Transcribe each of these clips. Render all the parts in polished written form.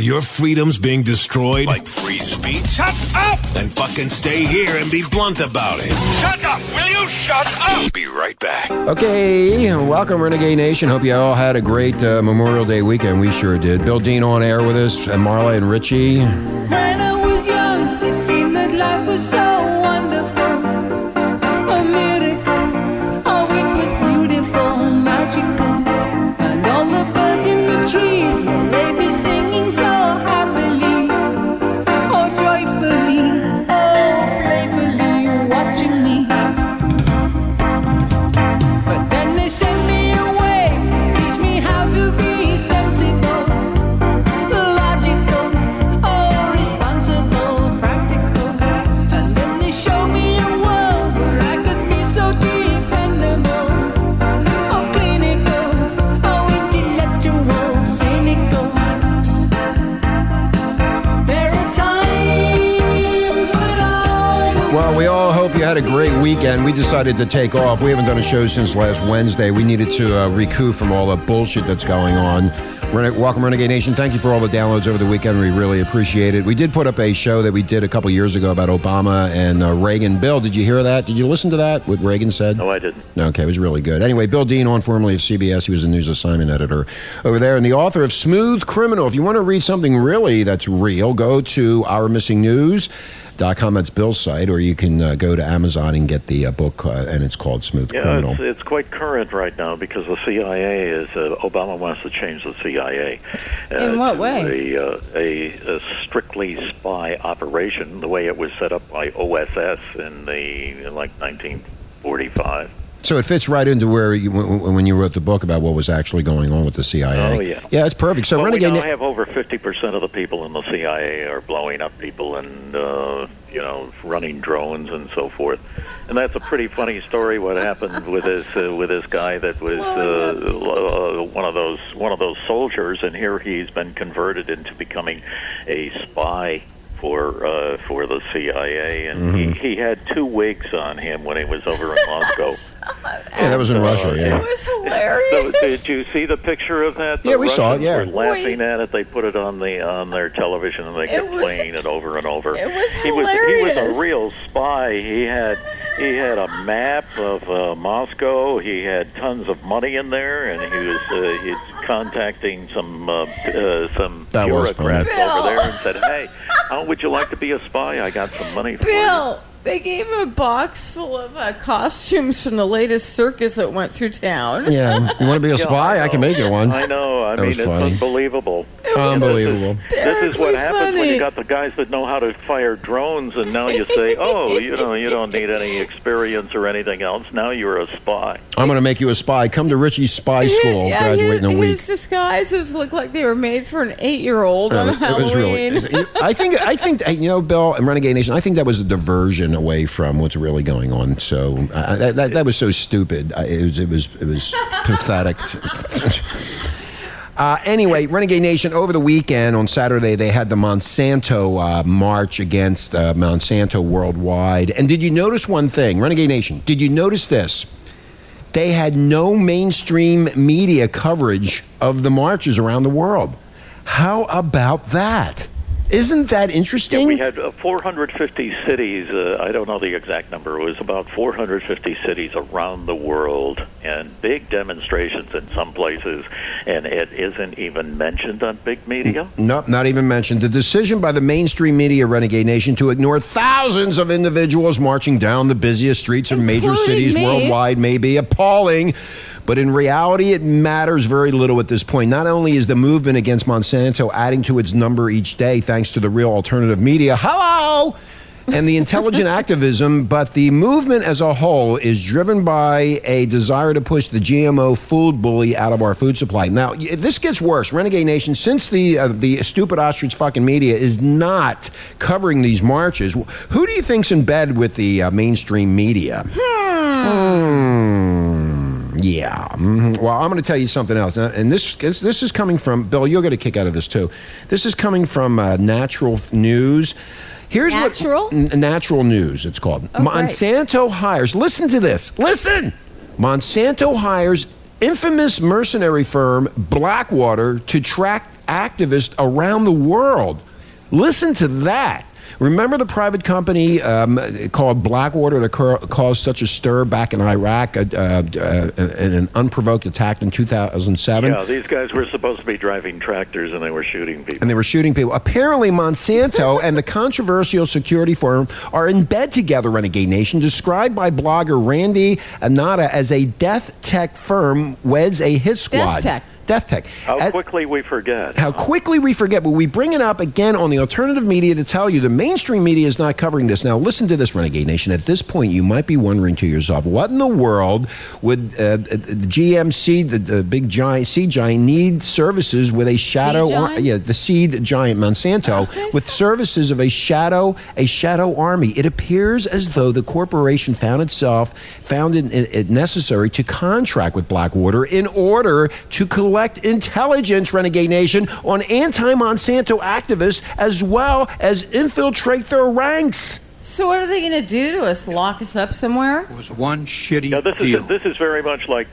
your freedoms being destroyed? Like free speech? Shut up! Then fucking stay here and be blunt about it. Shut up! Will you shut up? Be right back. Okay, welcome Renegade Nation. Hope you all had a great Memorial Day weekend. We sure did. Bill Dean on air with us, and Marla and Richie. When I was young, it seemed that life was so wonderful. Trees will they be singing so happily, oh joyfully, oh playfully, watching me. But then they sent me away to teach me how to be sensible, logical, oh responsible, practical. And then they showed me a world where I could be so dependable, oh clinical, oh intellectual. Well, we all hope you had a great weekend. We decided to take off. We haven't done a show since last Wednesday. We needed to recoup from all the bullshit that's going on. Welcome, Renegade Nation. Thank you for all the downloads over the weekend. We really appreciate it. We did put up a show that we did a couple years ago about Obama and Reagan. Bill, did you hear that? Did you listen to that, what Reagan said? No, I didn't. Okay, it was really good. Anyway, Bill Dean, on formerly of CBS. He was a news assignment editor over there and the author of Smooth Criminal. If you want to read something really that's real, go to Our Missing News. .com, that's Bill's site, or you can go to Amazon and get the book, and it's called Smooth Criminal. It's quite current right now because the CIA is, Obama wants to change the CIA. In what way? A strictly spy operation, the way it was set up by OSS in like 1945. So it fits right into where you, when you wrote the book about what was actually going on with the CIA. Oh, yeah. Yeah, it's perfect. So Renegade, I have over 50% of the people in the CIA are blowing up people and, you know, running drones and so forth. And that's a pretty funny story what happened with this guy that was one of those soldiers, and here he's been converted into becoming a spy for the CIA, and he had two wigs on him when he was over in Moscow. Yeah, that was in Russia. Yeah, it was hilarious. So, did you see the picture of that? The yeah, we Russians saw it. Yeah, were laughing at it. They put it on the on their television, and they kept playing it over and over. It was hilarious. He was a real spy. He had a map of Moscow. He had tons of money in there, and he was contacting some bureaucrats over there and said, "Hey, how would you like to be a spy? I got some money for you." They gave him a box full of costumes from the latest circus that went through town. Yeah, you want to be a spy? I can make you one. I know. I mean, it's unbelievable. It was unbelievable. This is what happens when you got the guys that know how to fire drones, and now you say, "Oh, you know, you don't need any experience or anything else. Now you're a spy. I'm going to make you a spy. Come to Richie's spy school. Graduate in a week." His disguises looked like they were made for an 8-year-old on Halloween. It was really, I think, you know, Bill and Renegade Nation, I think that was a diversion away from what's really going on. So that was so stupid. It was pathetic. Anyway, Renegade Nation, over the weekend on Saturday, they had the Monsanto march against Monsanto worldwide. And did you notice one thing, Renegade Nation? Did you notice this? They had no mainstream media coverage of the marches around the world. How about that? Isn't that interesting? Yeah, we had 450 cities. I don't know the exact number. It was about 450 cities around the world, and big demonstrations in some places. And it isn't even mentioned on big media? No, not even mentioned. The decision by the mainstream media, Renegade Nation, to ignore thousands of individuals marching down the busiest streets of major cities worldwide may be appalling. But in reality, it matters very little at this point. Not only is the movement against Monsanto adding to its number each day, thanks to the real alternative media, hello, and the intelligent activism, but the movement as a whole is driven by a desire to push the GMO food bully out of our food supply. Now, this gets worse, Renegade Nation, since the stupid ostrich fucking media is not covering these marches. Who do you think's in bed with the mainstream media? Yeah. Mm-hmm. Well, I'm going to tell you something else. And this is coming from, Bill, you'll get a kick out of this too. This is coming from Natural News. Here's Natural News, it's called. Oh, Monsanto hires, listen to this. Listen! Monsanto hires infamous mercenary firm Blackwater to track activists around the world. Listen to that. Remember the private company called Blackwater that caused such a stir back in Iraq in an unprovoked attack in 2007? Yeah, these guys were supposed to be driving tractors and they were shooting people. Apparently Monsanto and the controversial security firm are in bed together, Renegade Nation, described by blogger Randy Anata as a death tech firm weds a hit squad. Death tech. Death tech. How quickly we forget. How quickly we forget. But we bring it up again on the alternative media to tell you the mainstream media is not covering this. Now, listen to this, Renegade Nation. At this point, you might be wondering to yourself, what in the world would the GMC, the big giant seed giant, need services with a shadow? The seed giant Monsanto with services of a shadow army. It appears as though the corporation found it necessary to contract with Blackwater in order to collect intelligence, Renegade Nation, on anti-Monsanto activists as well as infiltrate their ranks. So what are they going to do to us? Lock us up somewhere? It was one shitty deal. This is very much like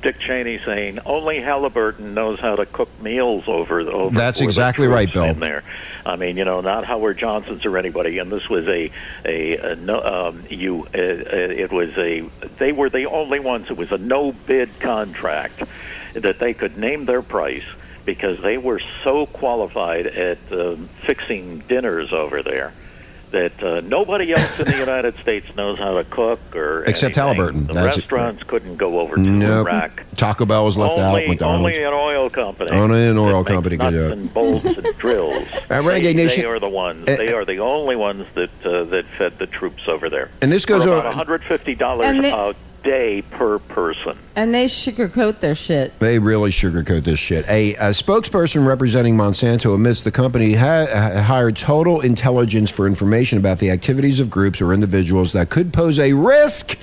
Dick Cheney saying, only Halliburton knows how to cook meals over. That's exactly right, Bill. In there. I mean, not Howard Johnson's or anybody. And this was they were the only ones. It was a no-bid contract that they could name their price because they were so qualified at fixing dinners over there that nobody else in the United States knows how to cook or except anything. Halliburton. Restaurants couldn't go over to Iraq. Taco Bell was left out. McDonald's. Only an oil company. Only an oil company could do it. And bolts and drills. Renegade Nation. They are the ones. They are the only ones that fed the troops over there. And this goes on about $150 a day per person. And they sugarcoat their shit. They really sugarcoat this shit. A spokesperson representing Monsanto admits the company hired total intelligence for information about the activities of groups or individuals that could pose a risk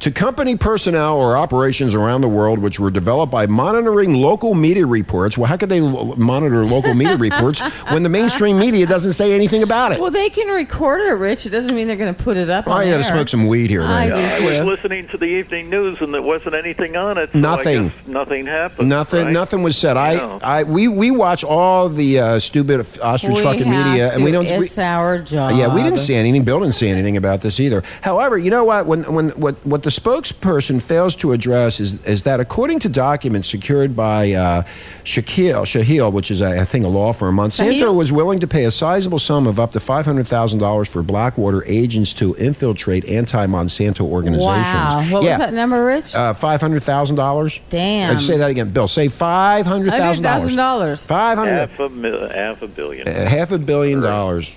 to company personnel or operations around the world, which were developed by monitoring local media reports. Well, how could they monitor local media reports when the mainstream media doesn't say anything about it? Well, they can record it, Rich. It doesn't mean they're going to put it up on air. I got to smoke some weed here. I was listening to the evening news, and there wasn't anything on it. So nothing. Nothing happened. Nothing. Right? Nothing was said. We watch all the stupid ostrich fucking media, and we don't. It's our job. Yeah, we didn't see anything. Bill didn't see anything about this either. However, you know what? What the spokesperson fails to address is that according to documents secured by Shahil, which is a law firm, Monsanto was willing to pay a sizable sum of up to $500,000 for Blackwater agents to infiltrate anti-Monsanto organizations. Wow. What was that number, Rich? $500,000. Damn. I'd say that again, Bill. Say $500,000. $500,000. $500,000. Yeah. $500,000.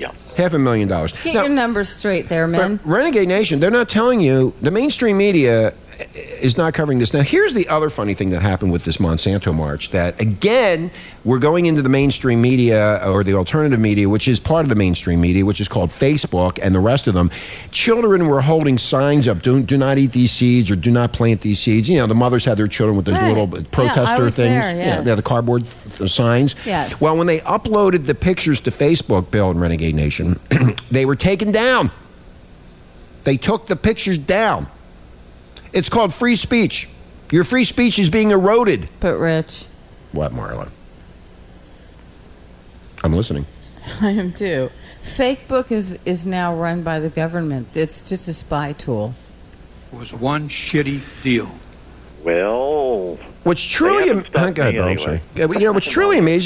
Yeah. $500,000. Get your numbers straight there, man. Renegade Nation, they're not telling you. The mainstream media is not covering this. Now, here's the other funny thing that happened with this Monsanto march that, again, we're going into the mainstream media or the alternative media, which is part of the mainstream media, which is called Facebook and the rest of them. Children were holding signs up, do not eat these seeds or do not plant these seeds. You know, the mothers had their children with those little protester things. There, yes. The cardboard signs. Yes. Well, when they uploaded the pictures to Facebook, Bill and Renegade Nation, they were taken down. They took the pictures down. It's called free speech. Your free speech is being eroded. But, Rich. What, Marla? I'm listening. I am, too. Facebook is now run by the government. It's just a spy tool. It was one shitty deal. Well... What's truly amazing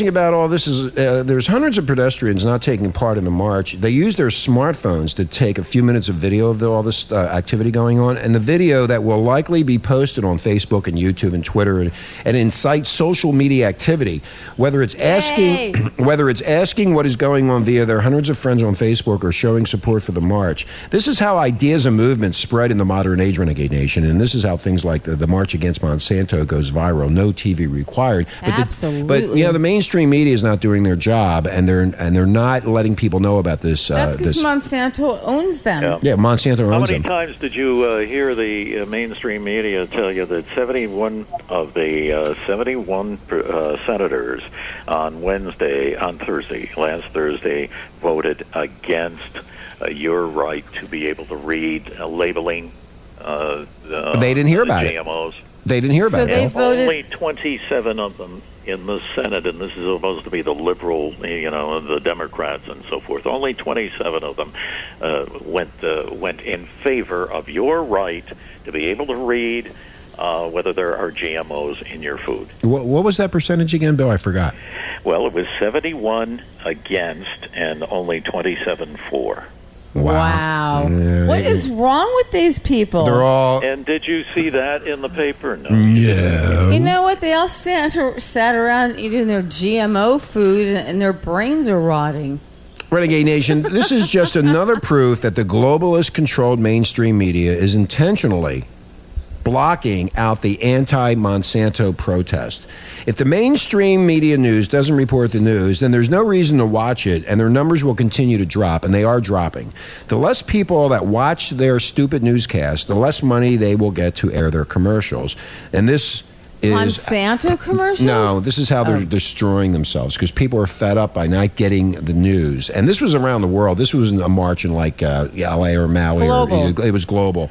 about all this is there's hundreds of pedestrians not taking part in the march. They use their smartphones to take a few minutes of video of all this activity going on, and the video that will likely be posted on Facebook and YouTube and Twitter and incite social media activity, whether it's asking what is going on via their hundreds of friends on Facebook or showing support for the march. This is how ideas and movements spread in the modern age, Renegade Nation, and this is how things like the march against Monsanto goes viral. No TV required. But absolutely. The mainstream media is not doing their job, and they're not letting people know about this. That's because Monsanto owns them. Yeah, Monsanto owns them. How many times did you hear the mainstream media tell you that 71 of the 71 senators last Thursday, voted against your right to be able to read labeling? They didn't hear about GMOs. They didn't hear about it. So only 27 of them in the Senate, and this is supposed to be the liberal, you know, the Democrats and so forth. Only 27 of them went in favor of your right to be able to read whether there are GMOs in your food. What was that percentage again, Bill? I forgot. Well, it was 71 against and only 27 for. Wow. What is wrong with these people? They're all... And did you see that in the paper? No. Yeah. You know what? They all sat around eating their GMO food and their brains are rotting. Renegade Nation, this is just another proof that the globalist-controlled mainstream media is intentionally blocking out the anti-Monsanto protest. If the mainstream media news doesn't report the news, then there's no reason to watch it, and their numbers will continue to drop, and they are dropping. The less people that watch their stupid newscast, the less money they will get to air their commercials. And this is... Monsanto commercials? No, this is how they're destroying themselves, because people are fed up by not getting the news. And this was around the world. This was a march in like LA or Maui. Global. It was global.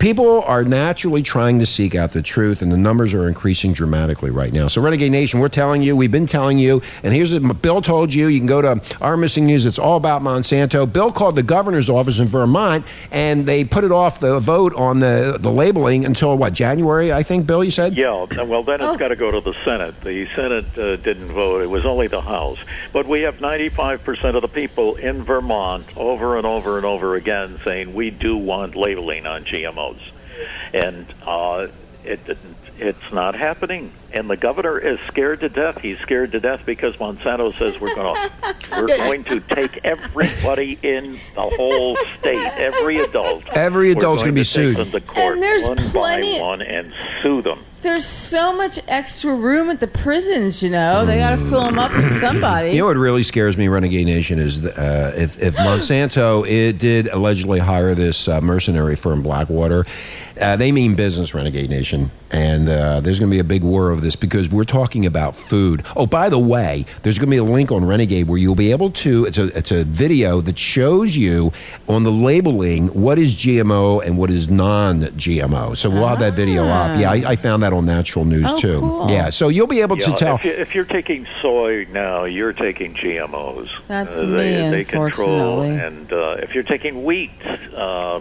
People are naturally trying to seek out the truth, and the numbers are increasing dramatically right now. So Renegade Nation, we're telling you, we've been telling you, and here's what Bill told you. You can go to Our Missing News. It's all about Monsanto. Bill called the governor's office in Vermont, and they put it off the vote on the labeling until, what, January, I think, Bill, you said? Yeah, well, then it's got to go to the Senate. The Senate didn't vote. It was only the House. But we have 95% of the people in Vermont over and over and over again saying, we do want labeling on GMO. And it's not happening. And the governor is scared to death. He's scared to death because Monsanto says we're going to take everybody in the whole state, every adult. Every adult's going to be sued. Take them to court, and there's one by one, and sue them. There's so much extra room at the prisons, you know. They got to fill them up with somebody. You know what really scares me, Renegade Nation, is if Monsanto did allegedly hire this mercenary firm, Blackwater, they mean business, Renegade Nation. And there's going to be a big war over this because we're talking about food. Oh, by the way, there's going to be a link on Renegade where you'll be able to, it's a video that shows you on the labeling what is GMO and what is non-GMO. So we'll have that video up. Yeah, I found that on Natural News too. Cool. Yeah, so you'll be able to tell. If you're taking soy now, you're taking GMOs. That's they control. And if you're taking wheat,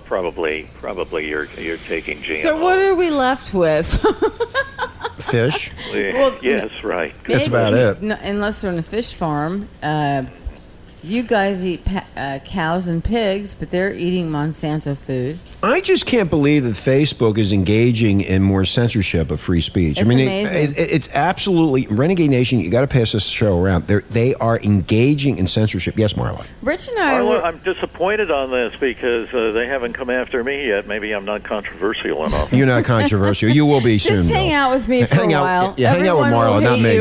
probably you're taking GMOs. So what are we left with? Fish. Well, yes, right. That's about it. Unless they're on a fish farm. You guys eat cows and pigs, but they're eating Monsanto food. I just can't believe that Facebook is engaging in more censorship of free speech. It's amazing. It's absolutely... Renegade Nation, you got to pass this show around. They are engaging in censorship. Yes, Marla. Rich and I... Marla, I'm disappointed on this because they haven't come after me yet. Maybe I'm not controversial enough. You're not controversial. You will be soon, Just hang out with me for a while. Yeah, hang out with Marla, not me.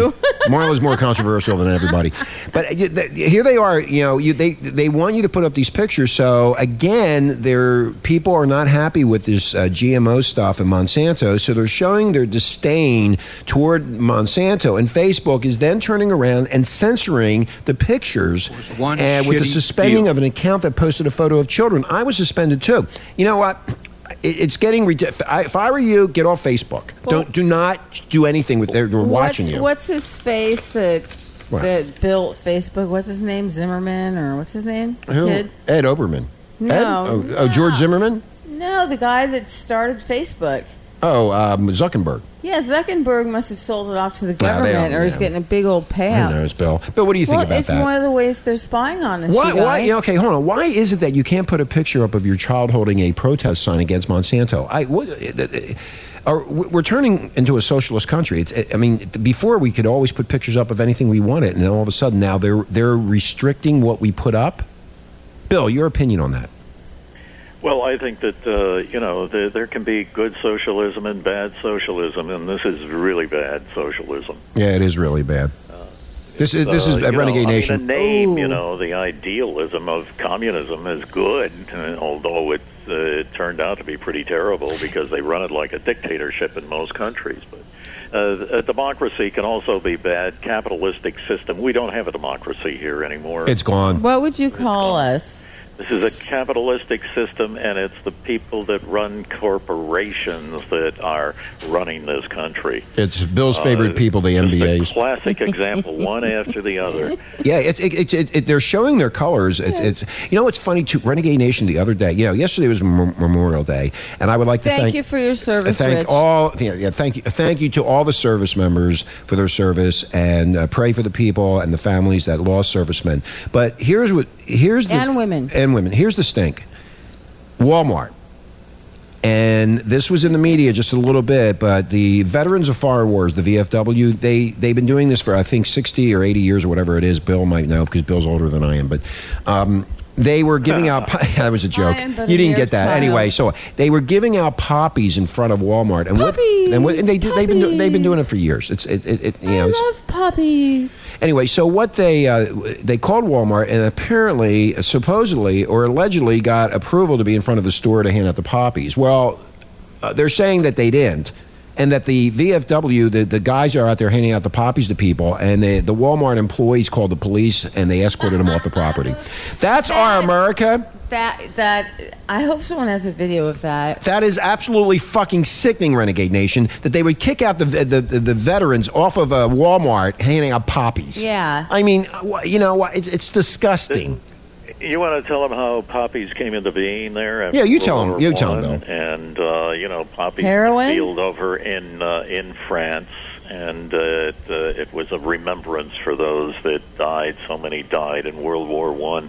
Marla's more controversial than everybody. But here they are... You know, they want you to put up these pictures. So again, people are not happy with this GMO stuff and Monsanto. So they're showing their disdain toward Monsanto, and Facebook is then turning around and censoring the pictures. And with the suspending of an account that posted a photo of children, I was suspended too. You know what? It's getting ridiculous. If I were you, get off Facebook. Well, do not do anything with their watching you. What's his face that? Wow. That built Facebook, what's his name? Zimmerman or what's his name? Who? Kid? Ed Oberman. No. George Zimmerman? No, the guy that started Facebook. Oh, Zuckerberg. Yeah, Zuckerberg must have sold it off to the government, or he's getting a big old payout. Who knows, Bill? But what do you think about that? It's one of the ways they're spying on us, you guys. Okay, hold on. Why is it that you can't put a picture up of your child holding a protest sign against Monsanto? We're turning into a socialist country. Before we could always put pictures up of anything we wanted, and all of a sudden now they're restricting what we put up. Bill, your opinion on that? Well, I think that there can be good socialism and bad socialism, and this is really bad socialism. Yeah, it is really bad. This is Renegade Nation. The name, the idealism of communism is good, although it turned out to be pretty terrible because they run it like a dictatorship in most countries. But a democracy can also be bad. Capitalistic system. We don't have a democracy here anymore. It's gone. What would you call us? This is a capitalistic system, and it's the people that run corporations that are running this country. It's Bill's favorite people, the MBAs. Classic example, one after the other. Yeah, they're showing their colors. You know, it's funny too. Renegade Nation the other day. You know, yesterday was Memorial Day, and I would like to thank you for your service. Thank you to all the service members for their service, and pray for the people and the families that lost servicemen. But here's the stink. Walmart. And this was in the media just a little bit, but the Veterans of Foreign Wars, the VFW, they've been doing this for, I think, 60 or 80 years or whatever it is. Bill might know because Bill's older than I am, but they were giving out... that was a joke. You didn't get that. Child. Anyway, so they were giving out poppies in front of Walmart. And poppies! They've been doing it for years. I love poppies. Anyway, so what they called Walmart and apparently, supposedly, or allegedly got approval to be in front of the store to hand out the poppies. Well, they're saying that they didn't, and that the VFW, the guys are out there handing out the poppies to people, and the Walmart employees called the police, and they escorted them off the property. That's our America. That I hope someone has a video of that. That is absolutely fucking sickening, Renegade Nation, that they would kick out the veterans off of a Walmart handing out poppies. Yeah. I mean, you know, it's disgusting. You want to tell them how poppies came into being there? Yeah, you tell them. You tell them. And, you know, poppies were field over in France. And it was a remembrance for those that died. So many died in World War I.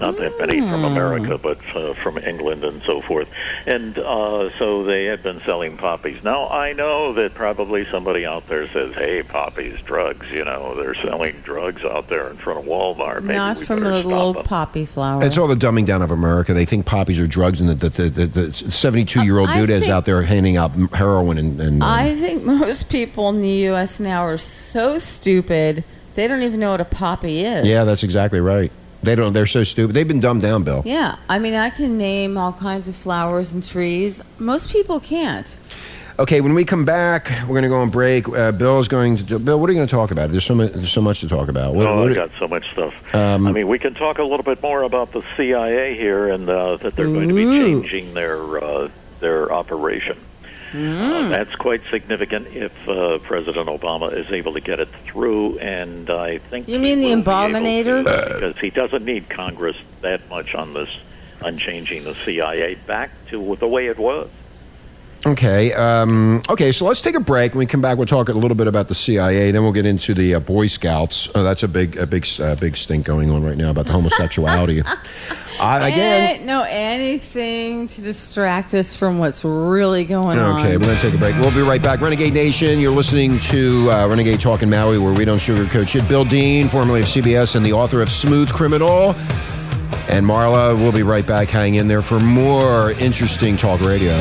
Not that many from America, but from England and so forth. And so they had been selling poppies. Now, I know that probably somebody out there says, hey, poppies, drugs. You know, they're selling drugs out there in front of Walmart. Maybe not from a little old poppy flower. It's all the dumbing down of America. They think poppies are drugs, and the 72-year-old dude is out there handing out heroin. And I think most people need the U.S. now are so stupid they don't even know what a poppy is. Yeah, that's exactly right. They don't. They're so stupid. They've been dumbed down, Bill. Yeah, I mean, I can name all kinds of flowers and trees. Most people can't. Okay, when we come back, we're going to go on break. Bill, what are you going to talk about? There's so much to talk about. I've got so much stuff. I mean, we can talk a little bit more about the CIA here and that they're going to be changing their operation. That's quite significant if President Obama is able to get it through, and I think... You mean the Abominator? Because he doesn't need Congress that much on changing the CIA back to the way it was. Okay, so let's take a break. When we come back, we'll talk a little bit about the CIA, then we'll get into the Boy Scouts. Oh, that's a big stink going on right now about the homosexuality. Anything to distract us from what's really going on. Okay, we're going to take a break. We'll be right back. Renegade Nation, you're listening to Renegade Talk in Maui, where we don't sugarcoat shit. Bill Dean, formerly of CBS and the author of Smooth Criminal, and Marla. We'll be right back. Hang in there for more interesting talk radio.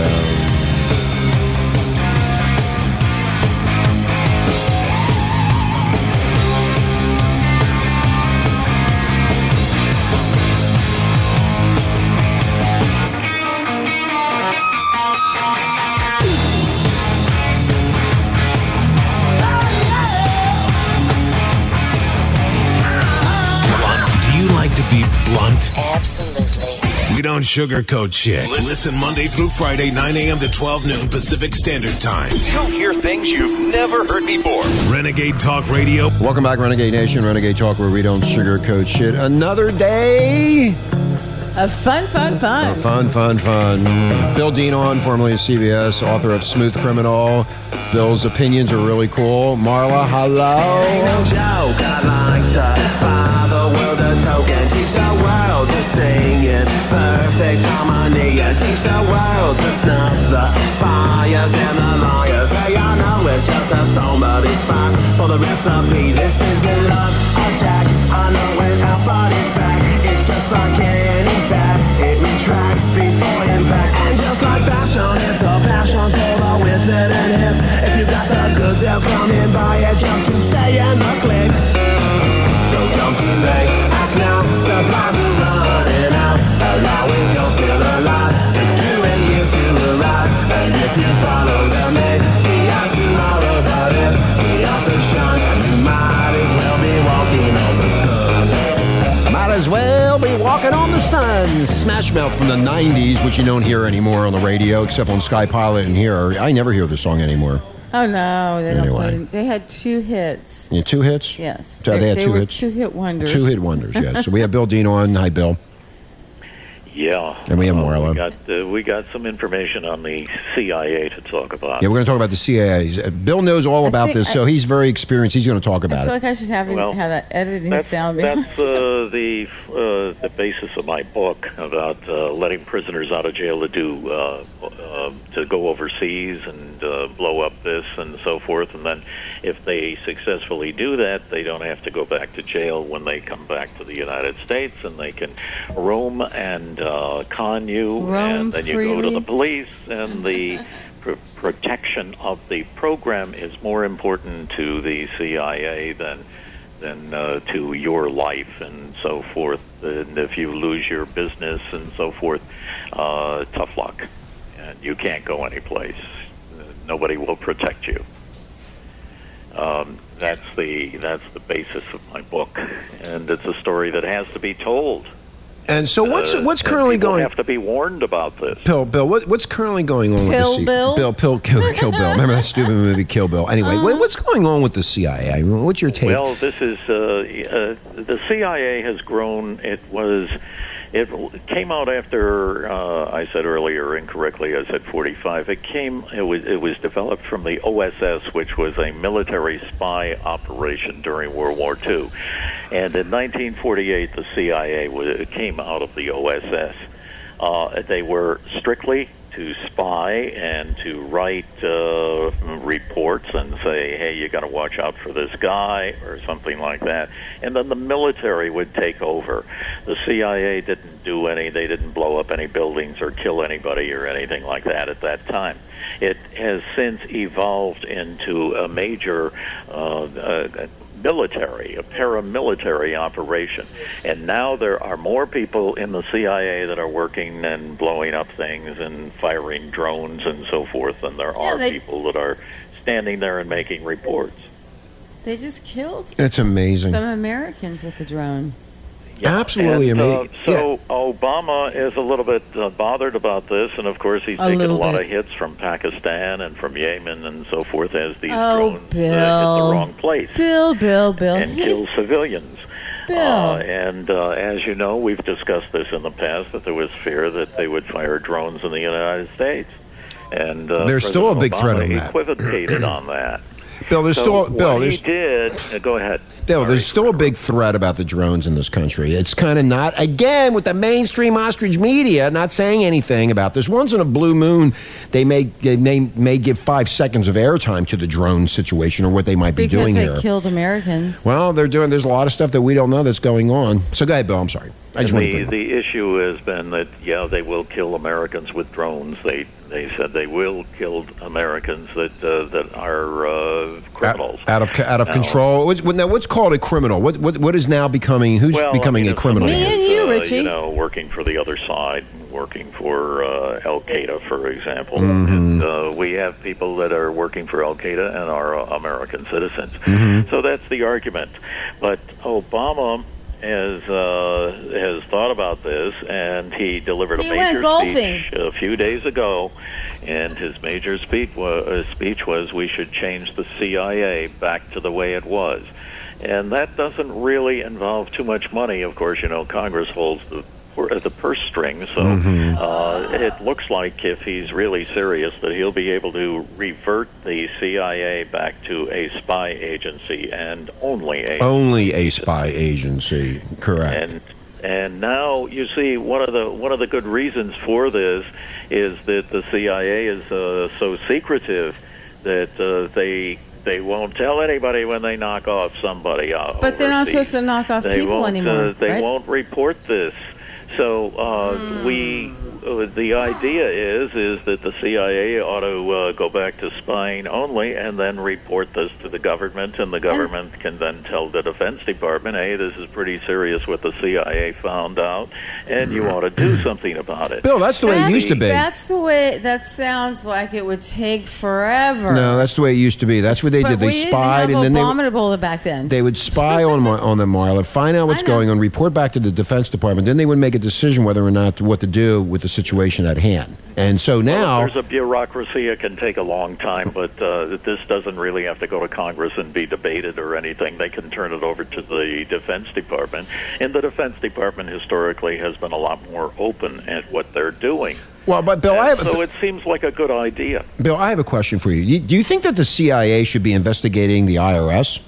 Don't sugarcoat shit. Listen Monday through Friday, 9 a.m. to 12 noon Pacific Standard Time. You'll hear things you've never heard before. Renegade Talk Radio. Welcome back, Renegade Nation. Renegade Talk, where we don't sugarcoat shit. Another day of fun. Bill Dean on, formerly of CBS, author of Smooth Criminal. Bill's opinions are really cool. Marla, hello. Ain't no joke, I like to buy the world a token, teach the world to sing in perfect harmony, and teach the world to snuff the fires and the liars. Hey, I know it's just a somebody spies for the recipe. This isn't love attack. I know when our body's back, it's just like any fat. It retracts before impact, and just like fashion, it's a passion for the withered and hip. If you got the goods, they'll come and buy it just to stay in the clique. So don't delay, act now, supplies are running out. Allow if you're still alive, 6 to 8 years to arrive. And if you follow them, may be out tomorrow. But if we are to shine, you might as well be walking on the sun. Might as well be walking Walking on the Sun. Smash Mouth from the 90s, which you don't hear anymore on the radio, except on Sky Pilot and here. I never hear this song anymore. Oh, no. They don't play it. They had two hits. Yeah, two hits? Yes. They were two-hit wonders. Two-hit wonders, yes. So we have Bill Dean on. Hi, Bill. Yeah. And we have Marla. We got some information on the CIA to talk about. Yeah, we're going to talk about the CIA. Bill knows all about this, so he's very experienced. He's going to talk about it. I feel like I should have an editing sound. That's the basis of my book about letting prisoners out of jail to go overseas and blow up this and so forth. And then if they successfully do that, they don't have to go back to jail when they come back to the United States, and they can roam and con you, and then you freely. Go to the police, and the protection of the program is more important to the CIA than to your life and so forth. And if you lose your business and so forth, tough luck, and you can't go anyplace. Nobody will protect you. That's the basis of my book, and it's a story that has to be told. And so what's currently going on? You have to be warned about this. Bill, what's currently going on with the CIA? Kill Bill. Remember that stupid movie, Kill Bill? Anyway, what's going on with the CIA? What's your take? Well, this is the CIA has grown. It came out after I said earlier incorrectly. I said 45. It was developed from the OSS, which was a military spy operation during World War II, and in 1948 the CIA came out of the OSS. They were strictly to spy and to write reports and say, hey, you got to watch out for this guy or something like that. And then the military would take over. The CIA didn't do any. They didn't blow up any buildings or kill anybody or anything like that at that time. It has since evolved into a major a paramilitary operation. And now there are more people in the CIA that are working and blowing up things and firing drones and so forth than there are people that are standing there and making reports. They just killed That's amazing. Some Americans with a drone. Yeah. Absolutely amazing. So Obama is a little bit bothered about this, and of course he's taking a lot of hits from Pakistan and from Yemen and so forth as these drones hit the wrong place. Bill. And kill civilians. As you know, we've discussed this in the past, that there was fear that they would fire drones in the United States. And there's still a big threat on that. Equivocated on that. Bill, go ahead. Bill, there's still a big threat about the drones in this country. It's kind of not, again, with the mainstream ostrich media not saying anything about this. Once in a blue moon, they may give 5 seconds of airtime to the drone situation or what they might be doing here. Because they killed Americans. Well, there's a lot of stuff that we don't know that's going on. So go ahead, Bill, I'm sorry. The issue has been that, yeah, they will kill Americans with drones. They said they will kill Americans that are criminals. Out of control. Now, what's called a criminal? What is now becoming, a criminal? Me and you, Richie. Working for the other side, working for Al-Qaeda, for example. Mm-hmm. And we have people that are working for Al-Qaeda and are American citizens. Mm-hmm. So that's the argument. But Obama has thought about this, and he delivered a major speech a few days ago, and his major speech was, we should change the CIA back to the way it was. And that doesn't really involve too much money. Of course, Congress holds the purse string, so mm-hmm. It looks like if he's really serious that he'll be able to revert the CIA back to a spy agency and only a spy agency, correct? And now you see one of the good reasons for this is that the CIA is so secretive that they won't tell anybody when they knock off somebody. But they're not supposed to knock off people anymore. They won't report this. So we the idea is that the CIA ought to go back to spying only and then report this to the government, and the government can then tell the Defense Department, hey, this is pretty serious what the CIA found out, and you ought to do something about it. Bill, that's the way it used to be. That's the way, that sounds like it would take forever. No, that's the way it used to be. That's what they did. They spied, and then abominable back then. They would spy on them, Marla, find out what's going on, report back to the Defense Department, then they would make a decision whether or not what to do with the situation at hand. And so now... Well, there's a bureaucracy. It can take a long time, but this doesn't really have to go to Congress and be debated or anything. They can turn it over to the Defense Department. And the Defense Department historically has been a lot more open at what they're doing. Well, but Bill, so it seems like a good idea. Bill, I have a question for you. Do you think that the CIA should be investigating the IRS?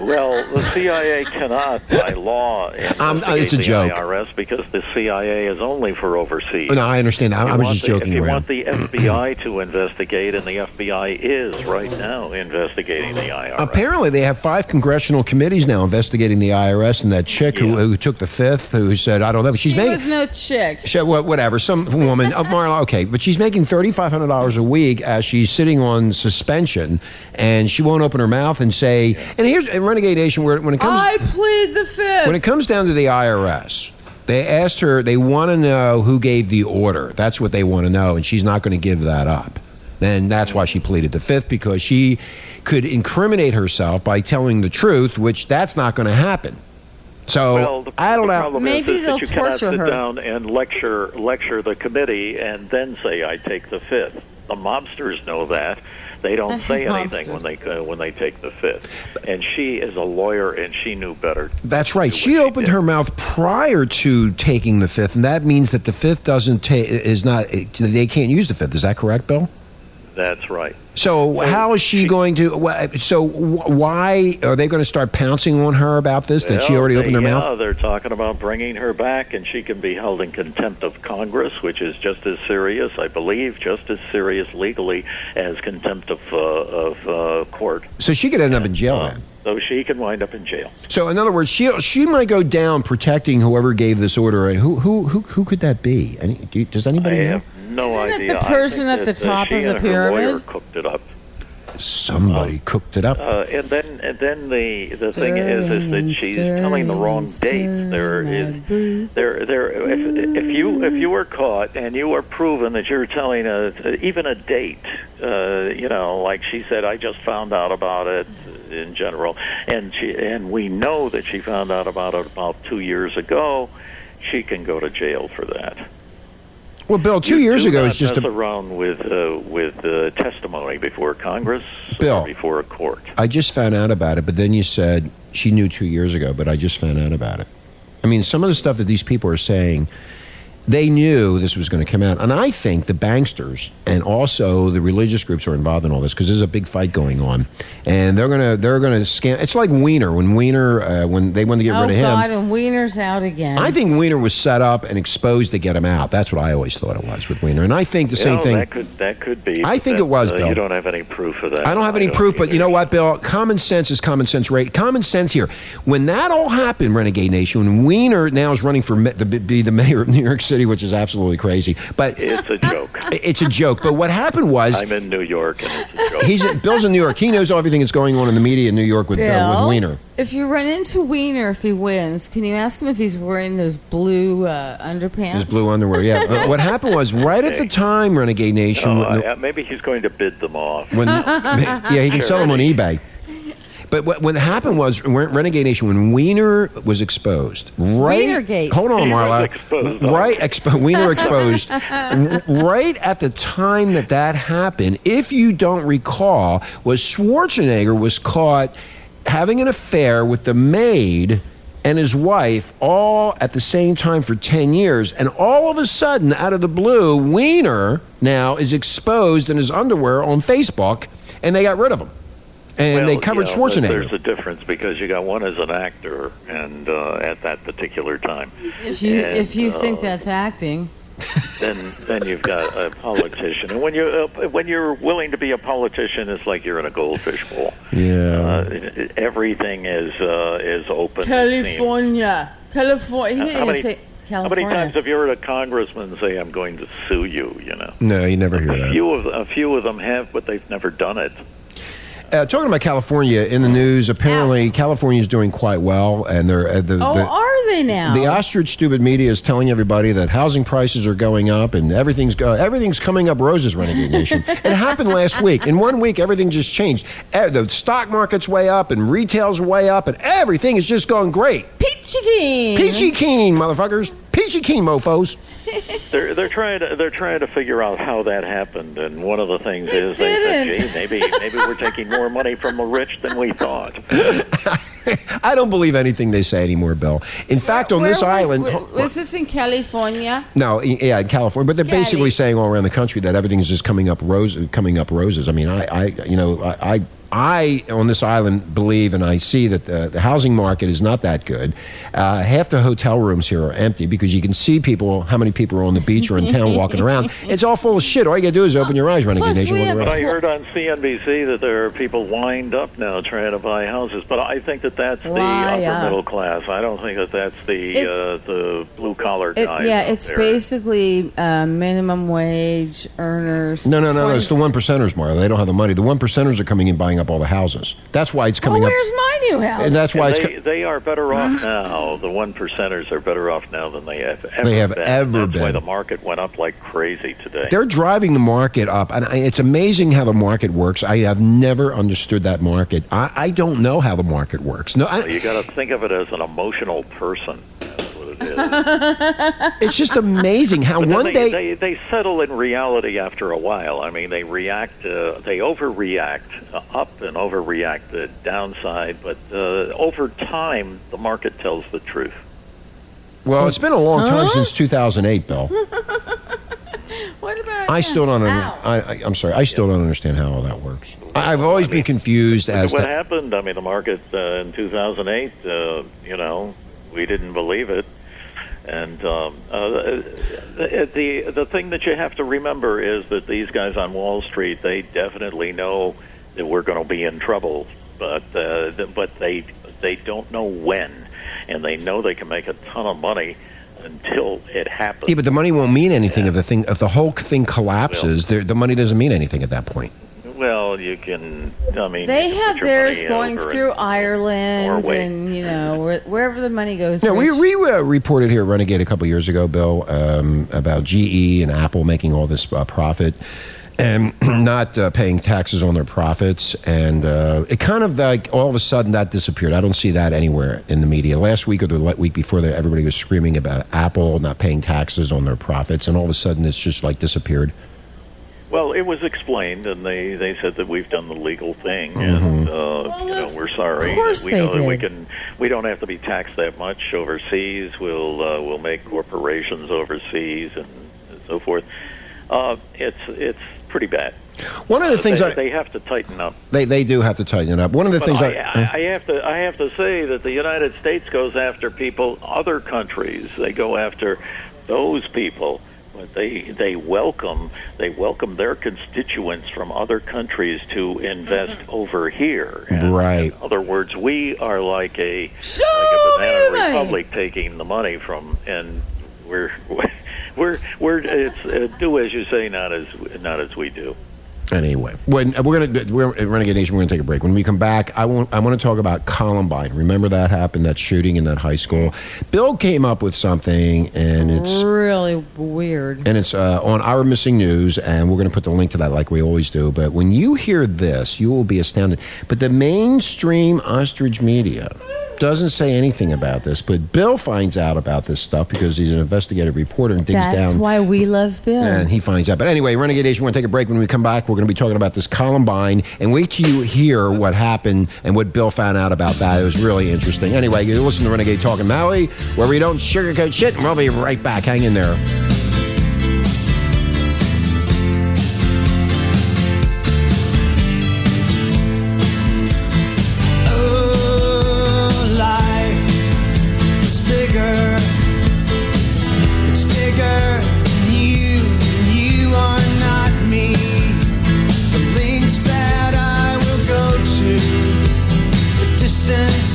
Well, the CIA cannot, by law, investigate the IRS because the CIA is only for overseas. No, I understand. I was just joking. If you want the FBI to investigate, and the FBI is right now investigating the IRS. Apparently, they have 5 congressional committees now investigating the IRS, and that chick who took the 5th, who said, I don't know. She was no chick. Whatever, some woman. Marla, okay, but she's making $3,500 a week as she's sitting on suspension, and she won't open her mouth and say, and here's... Renegade Nation, when it comes, I plead the fifth. When it comes down to the IRS, they asked her, they want to know who gave the order. That's what they want to know, and she's not going to give that up. Then that's why she pleaded the fifth, because she could incriminate herself by telling the truth, which that's not going to happen. So I don't know. Maybe they'll torture her. You cannot sit down and lecture the committee and then say, I take the fifth. The mobsters know that. They don't say anything when they take the fifth. And she is a lawyer, and she knew better. That's right. She opened her mouth prior to taking the fifth, and that means that the fifth they can't use the fifth. Is that correct, Bill? That's right. So how is she going to? So why are they going to start pouncing on her about this? That she already opened her mouth. Yeah, they're talking about bringing her back, and she can be held in contempt of Congress, which is just as serious, I believe, just as serious legally as contempt of court. So she could end up in jail then. So she can wind up in jail. So in other words, she might go down protecting whoever gave this order. And who could that be? Does anybody know? No idea. The person at the top of the pyramid. Lawyer cooked it up. Somebody cooked it up. And then the thing is that she's telling the wrong date. If you were caught and you were proven that you're telling even a date, like she said, I just found out about it. In general, and we know that she found out about it about 2 years ago. She can go to jail for that. Well, Bill, 2 years ago is just around with testimony before Congress, Bill, or before a court. I just found out about it, but then you said she knew 2 years ago. But I just found out about it. I mean, some of the stuff that these people are saying. They knew this was going to come out. And I think the banksters and also the religious groups are involved in all this because there's a big fight going on. And they're going to scam. It's like Wiener. When Wiener, when they wanted to get rid of him. Oh, God, and Wiener's out again. I think Wiener was set up and exposed to get him out. That's what I always thought it was with Wiener. And I think the same thing. That could be. I think it was, Bill. You don't have any proof of that. I don't have any proof, but you know what, Bill? Common sense is common sense. Right? Common sense here. When that all happened, Renegade Nation, when Wiener now is running for be the mayor of New York City, which is absolutely crazy, but it's a joke. It's a joke. But what happened was I'm in New York, and it's a joke. Bill's in New York. He knows everything that's going on in the media in New York with Bill, with Wiener. If you run into Wiener, if he wins, can you ask him if he's wearing those blue underpants? His blue underwear. Yeah. But what happened was right at the time, Renegade Nation. Maybe he's going to bid them off. He can sell them on eBay. But what happened was, Renegade Nation, when Wiener was exposed, right? Wienergate. Hold on, Marla. Wiener exposed. Right at the time that happened, if you don't recall, was Schwarzenegger was caught having an affair with the maid and his wife all at the same time for 10 years. And all of a sudden, out of the blue, Wiener now is exposed in his underwear on Facebook, and they got rid of him. And they covered Schwarzenegger. There's a difference because you got one as an actor, and at that particular time. If you think that's acting, then you've got a politician. And when you're willing to be a politician, it's like you're in a goldfish bowl. Yeah, everything is open. California. California. How many times have you heard a congressman say, I'm going to sue you, you know? No, you never hear that. A few of them have, but they've never done it. Talking about California in the news, apparently California is doing quite well, and they're are they now? The ostrich stupid media is telling everybody that housing prices are going up and everything's coming up roses, Renegade Nation. It happened last week. In 1 week, everything just changed. The stock market's way up, and retail's way up, and everything is just going great. Peachy keen, motherfuckers, peachy keen, mofos. They're trying to figure out how that happened, and one of the things is they said, "Gee, maybe we're taking more money from the rich than we thought." I don't believe anything they say anymore, Bill. In fact, on this island, was this in California? No, in California, but they're basically saying all around the country that everything is just coming up roses. I mean, I on this island believe, and I see that the housing market is not that good. Half the hotel rooms here are empty because you can see how many people are on the beach or in town walking around. It's all full of shit. All you got to do is open your eyes, Renegade Nation. But I heard on CNBC that there are people lined up now trying to buy houses. But I think that that's the upper middle class. I don't think that that's the blue-collar guy. Yeah, it's there. Basically minimum wage earners. No. It's the 1%ers, Marla. They don't have the money. The 1%ers are coming in buying up all the houses. That's why it's coming up. Where's my new house? And that's why they are better off now. The 1%ers are better off now than they have ever been. That's why the market went up like crazy today. They're driving the market up, and it's amazing how the market works. I have never understood that market. I don't know how the market works. No, you got to think of it as an emotional person. It's just amazing how they settle in reality after a while. I mean, they react, they overreact up and overreact the downside, but over time, the market tells the truth. Well, it's been a long time since 2008, Bill. What about I still don't understand how all that works. I've always been confused as to what happened. I mean, the market in 2008, we didn't believe it. And the thing that you have to remember is that these guys on Wall Street, they definitely know that we're going to be in trouble, but they don't know when, and they know they can make a ton of money until it happens. Yeah, but the money won't mean anything if the whole thing collapses. Well, the money doesn't mean anything at that point. Well, they have theirs going through Ireland and, wherever the money goes. No, we reported here, Renegade, a couple years ago, Bill, about GE and Apple making all this profit and not paying taxes on their profits. And it kind of like all of a sudden that disappeared. I don't see that anywhere in the media. Last week or the week before that, everybody was screaming about Apple not paying taxes on their profits. And all of a sudden it's just like disappeared. Well, it was explained, and they said that we've done the legal thing, and we're sorry. Of course we don't have to be taxed that much overseas. We'll make corporations overseas and so forth. It's pretty bad. One of the things they have to tighten up. They do have to tighten it up. One of the things I have to say that the United States goes after people. Other countries, they go after those people. But they welcome their constituents from other countries to invest over here. And right. In other words, we are like a banana republic taking the money from, and we're it's do as you say, not as we do. Anyway, Renegade Nation, we're going to take a break. When we come back, I want to talk about Columbine. Remember that happened, that shooting in that high school? Bill came up with something, and it's really weird. And it's on Our Missing News, and we're going to put the link to that like we always do. But when you hear this, you will be astounded. But the mainstream ostrich media doesn't say anything about this, but Bill finds out about this stuff because he's an investigative reporter and digs down. That's why we love Bill. And he finds out. But anyway, Renegade Nation, we're going to take a break. When we come back, we're going to be talking about this Columbine, and wait till you hear what happened and what Bill found out about that. It was really interesting. Anyway, you listen to Renegade Talking Maui, where we don't sugarcoat shit, and we'll be right back. Hang in there.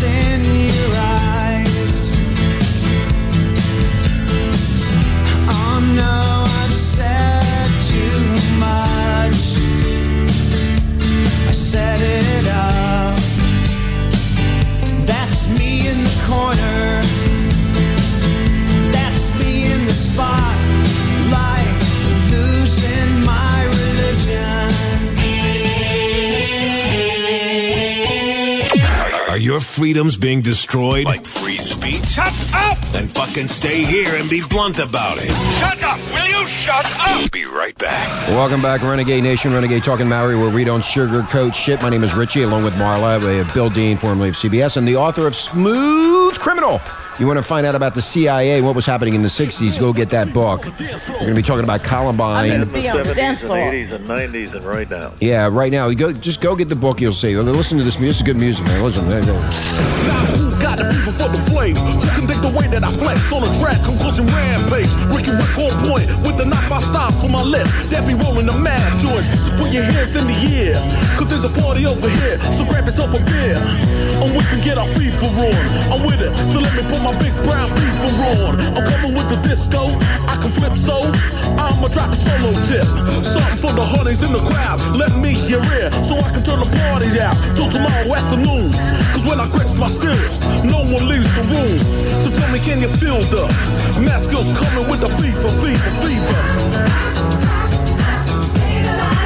In your eyes your freedoms being destroyed? Like free speech? Shut up! Then fucking stay here and be blunt about it. Shut up! Will you shut up? Be right back. Welcome back, Renegade Nation, Renegade Talking Maori, where we don't sugarcoat shit. My name is Richie, along with Marla. We have Bill Dean, formerly of CBS, and the author of Smooth Criminal. You want to find out about the CIA, what was happening in the 60s, go get that book. We're going to be talking about Columbine. I'm going to be on the dance floor. 80s and 90s and right now. Yeah, right now. Just go get the book, you'll see. Listen to this music. It's good music, man. Listen. Who got the people for the flame? Who can think the way that I flex on a track? Conclusion rampage. Ricky Rick on point. With the knife I stop for my lip. That be rolling the mad joints. Just put your hands in the air. Because there's a party over here. So grab yourself a beer. And we can get our FIFA on. I'm with it. So let me put my big brown beaver on. I'm coming with the disco. I can flip so. I'ma drop a solo tip. Something for the honeys in the crowd. Let me your ear so I can turn the party out till tomorrow afternoon. Cause when I grips my stills, no one leaves the room. So tell me, can you feel the mask girls coming with the fever?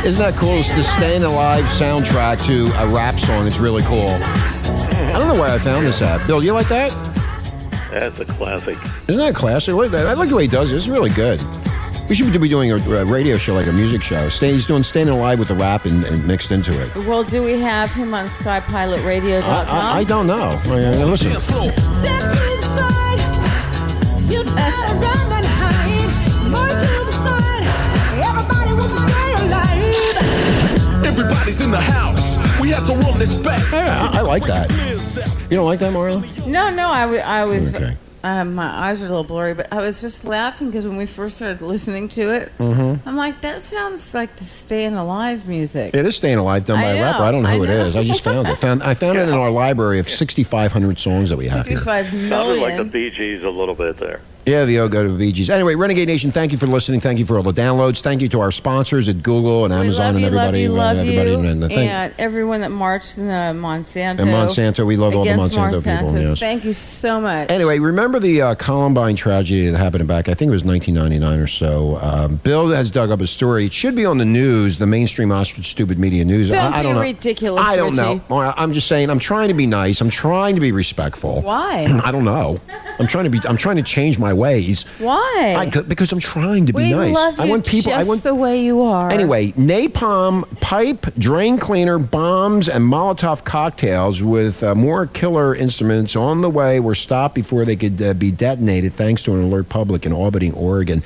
Isn't that cool? It's the Stayin' Alive soundtrack to a rap song. It's really cool. I don't know where I found this at. Bill, you like that? That's a classic. Isn't that a classic? I like the way he does it. It's really good. We should be doing a radio show, like a music show. He's doing Standing Alive with the rap and mixed into it. Well, do we have him on SkyPilotRadio.com? I don't know. Listen. Everybody's in the house. We have to run this back. Yeah, I like that. You don't like that, Marla? No, I was... Okay. My eyes are a little blurry, but I was just laughing because when we first started listening to it, I'm like, that sounds like the Stayin' Alive music. It is Stayin' Alive done by a rapper. I don't know who it is. I just found it. I found it in our library of 6,500 songs that we have here. 65 million. Sounded like the Bee Gees a little bit there. Yeah, the go to the Bee Gees. Anyway, Renegade Nation, thank you for listening. Thank you for all the downloads. Thank you to our sponsors at Google and Amazon and everybody. We love you, and everyone that marched in the Monsanto. And Monsanto, we love all the Monsanto people. Yes. Thank you so much. Anyway, remember the Columbine tragedy that happened back, I think it was 1999 or so. Bill has dug up a story. It should be on the news, the mainstream ostrich stupid media news. I don't know. Ridiculous, I don't know. I'm just saying, I'm trying to be nice. I'm trying to be respectful. Why? I don't know. I'm trying to change my ways. Why? Because I'm trying to be nice. We love you I want the way you are. Anyway, napalm, pipe, drain cleaner, bombs, and Molotov cocktails with more killer instruments on the way were stopped before they could be detonated thanks to an alert public in Albany, Oregon.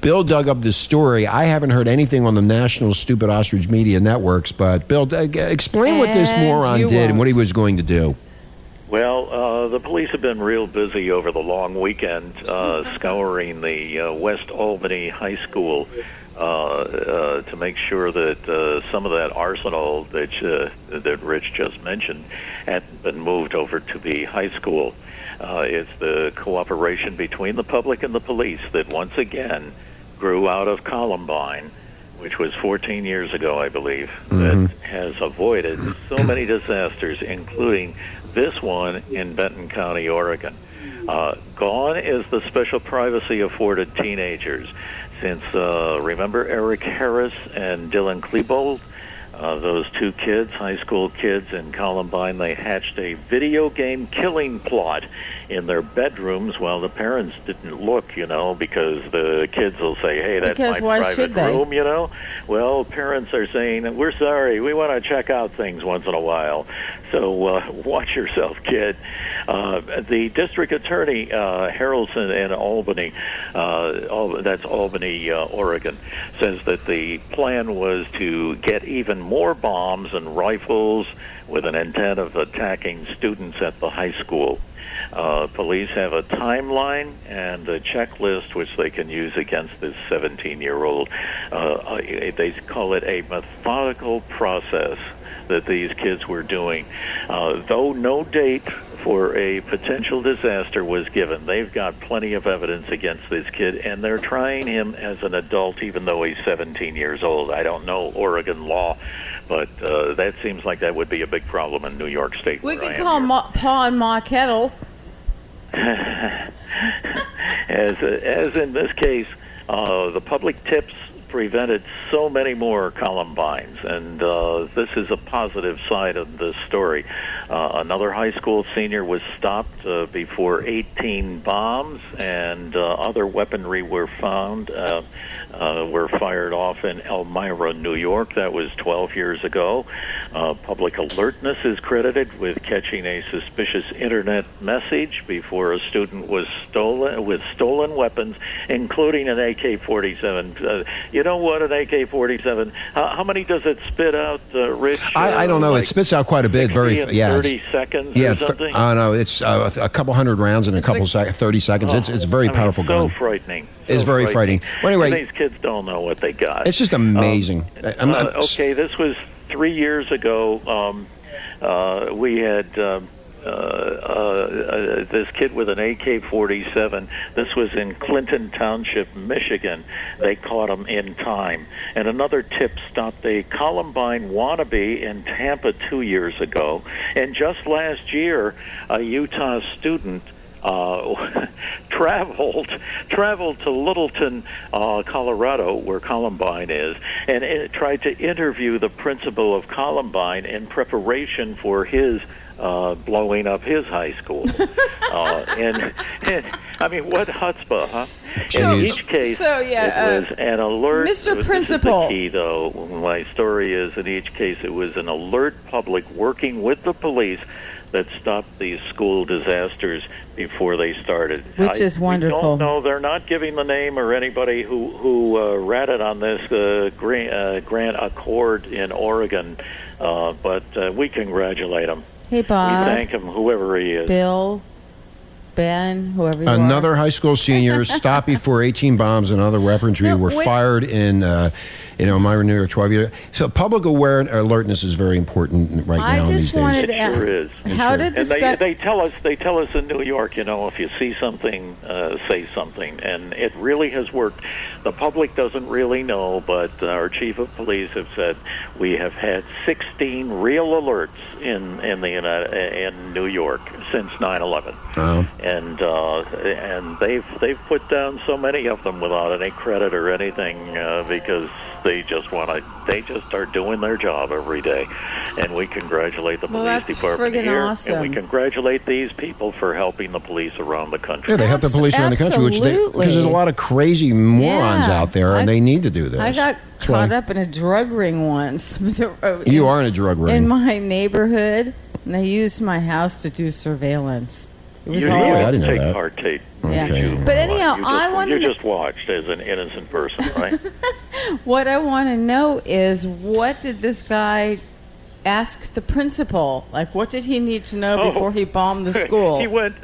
Bill dug up this story. I haven't heard anything on the national stupid ostrich media networks, but Bill, explain what this moron did and what he was going to do. Well, the police have been real busy over the long weekend scouring the West Albany High School to make sure that some of that arsenal that Rich just mentioned hadn't been moved over to the high school. It's the cooperation between the public and the police that once again grew out of Columbine, which was 14 years ago, I believe, that has avoided so many disasters, including this one in Benton County, Oregon. Gone is the special privacy afforded teenagers. Since, remember Eric Harris and Dylan Klebold? Those two kids, high school kids in Columbine, they hatched a video game killing plot in their bedrooms while the parents didn't look, because the kids will say, hey, that's my private room, Well, parents are saying, we're sorry, we want to check out things once in a while. So watch yourself, kid. The district attorney, Harrelson in Albany, that's Albany, Oregon, says that the plan was to get even more bombs and rifles with an intent of attacking students at the high school. Police have a timeline and a checklist which they can use against this 17-year-old. They call it a methodical process that these kids were doing. Though no date for a potential disaster was given, they've got plenty of evidence against this kid, and they're trying him as an adult, even though he's 17 years old. I don't know Oregon law, but that seems like that would be a big problem in New York State. We could call Pa and Ma Kettle. As in this case, the public tips prevented so many more Columbines, and this is a positive side of this story. Another high school senior was stopped before 18 bombs and other weaponry were found, were fired off in Elmira, New York. That was 12 years ago. Public alertness is credited with catching a suspicious internet message before a student was stolen with stolen weapons, including an AK-47. You know what, an AK-47, how many does it spit out, Rich? I don't know. Like it spits out quite a bit. Yeah, 30 seconds or something? I don't know. It's a couple hundred rounds in a couple 30 seconds. It's very powerful gun. So frightening. It's very frightening. Well, anyway, and these kids don't know what they got. It's just amazing. Okay, this was 3 years ago. We had... this kid with an AK-47. This was in Clinton Township, Michigan. They caught him in time. And another tip stopped a Columbine wannabe in Tampa 2 years ago. And just last year, a Utah student traveled to Littleton, Colorado, where Columbine is, and tried to interview the principal of Columbine in preparation for his blowing up his high school. And I mean, what chutzpah, huh? So, in each case, it was an alert. Mr. Principal. This is the key, though. My story is, in each case, it was an alert public working with the police that stopped these school disasters before they started. Which is wonderful. I don't know. They're not giving the name or anybody who ratted on this Grant Accord in Oregon, but we congratulate them. Hey, Bob. We thank him, whoever he is. Bill, Ben, whoever you are. Another high school senior stopped before 18 bombs and other weaponry were fired in Elmira, New York, 12 years. So public alertness is very important right now these days. They tell us in New York, you know, if you see something, say something. And it really has worked. The public doesn't really know, but our chief of police have said we have had 16 real alerts in New York since 9/11. Oh. And they've put down so many of them without any credit or anything, because they just are doing their job every day. And we congratulate the police department here. Awesome. And we congratulate these people for helping the police around the country. Yeah, they help the police around the country, because there's a lot of crazy morons out there, and they need to do this. I got caught up in a drug ring once. You are in a drug ring. In my neighborhood, and they used my house to do surveillance. I didn't know that. Part, yeah. Okay. But anyhow, you just watched as an innocent person, right? What I want to know is, what did this guy ask the principal? Like, what did he need to know before he bombed the school? He went,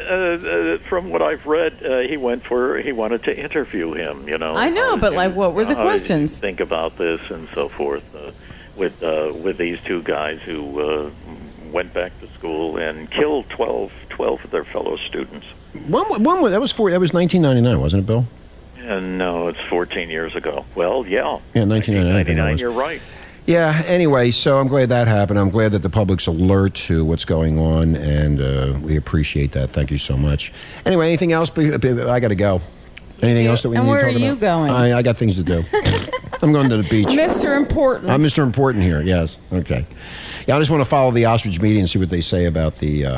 from what I've read, he wanted to interview him, you know. I know, but what were the questions? Think about this and so forth with these two guys who went back to school and killed 12 of their fellow students. One that was 1999, wasn't it, Bill? No, it's 14 years ago. Well, yeah. Yeah, 1999, you're right. Yeah, anyway, so I'm glad that happened. I'm glad that the public's alert to what's going on, and we appreciate that. Thank you so much. Anyway, anything else? I got to go. Anything else that we need to talk about? And where are you going? I got things to do. I'm going to the beach. Mr. Important. I'm Mr. Important here, yes. Okay. Yeah, I just want to follow the ostrich media and see what they say about the...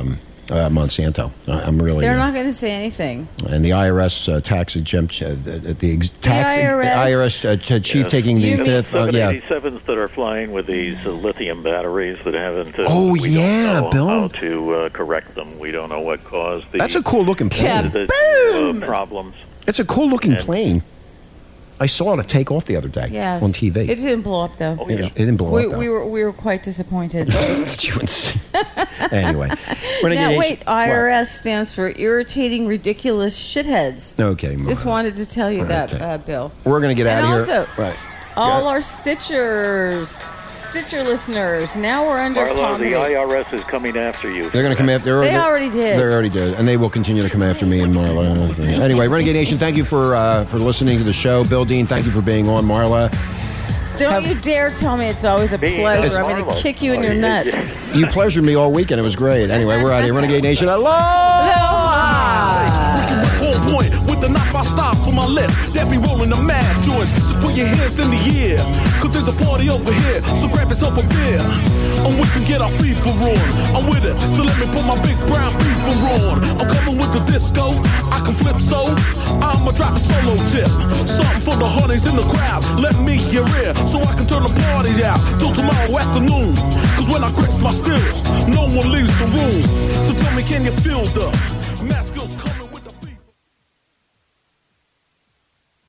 Monsanto. I'm really. They're not going to say anything. And the IRS tax exempt. The IRS chief taking the fifth. 787s that are flying with these lithium batteries that haven't. Bill. How to correct them? We don't know what caused the. That's a cool looking plane. Problems. It's a cool looking plane. I saw it take off the other day on TV. It didn't blow up, though. Oh, yes. It didn't blow up, though. We were quite disappointed. Anyway. IRS stands for Irritating Ridiculous Shitheads. Okay, Marla. Just wanted to tell you that, okay. Bill. We're going to get out of here. And also, all our Stitcher listeners, now we're under comedy. The IRS is coming after you. They're going to come after... They already did. They already did. And they will continue to come after me and Marla. Anyway, Renegade Nation, thank you for listening to the show. Bill Dean, thank you for being on. Marla. Don't you dare tell me it's always a pleasure. I'm going to kick you in your nuts. You pleasured me all weekend. It was great. Anyway, we're out of here. Renegade Nation, aloha! Aloha! I stop for my lip, they'll be rolling the mad joints. Just put your hands in the air, cause there's a party over here, so grab yourself a beer. And we can get our FIFA on. I'm with it, so let me put my big brown FIFA on. I'm coming with the disco, I can flip so, I'ma drop a solo tip. Something for the honeys in the crowd, let me hear it, so I can turn the party out till tomorrow afternoon. Cause when I grips my stills, no one leaves the room. So tell me, can you feel the mask skills coming?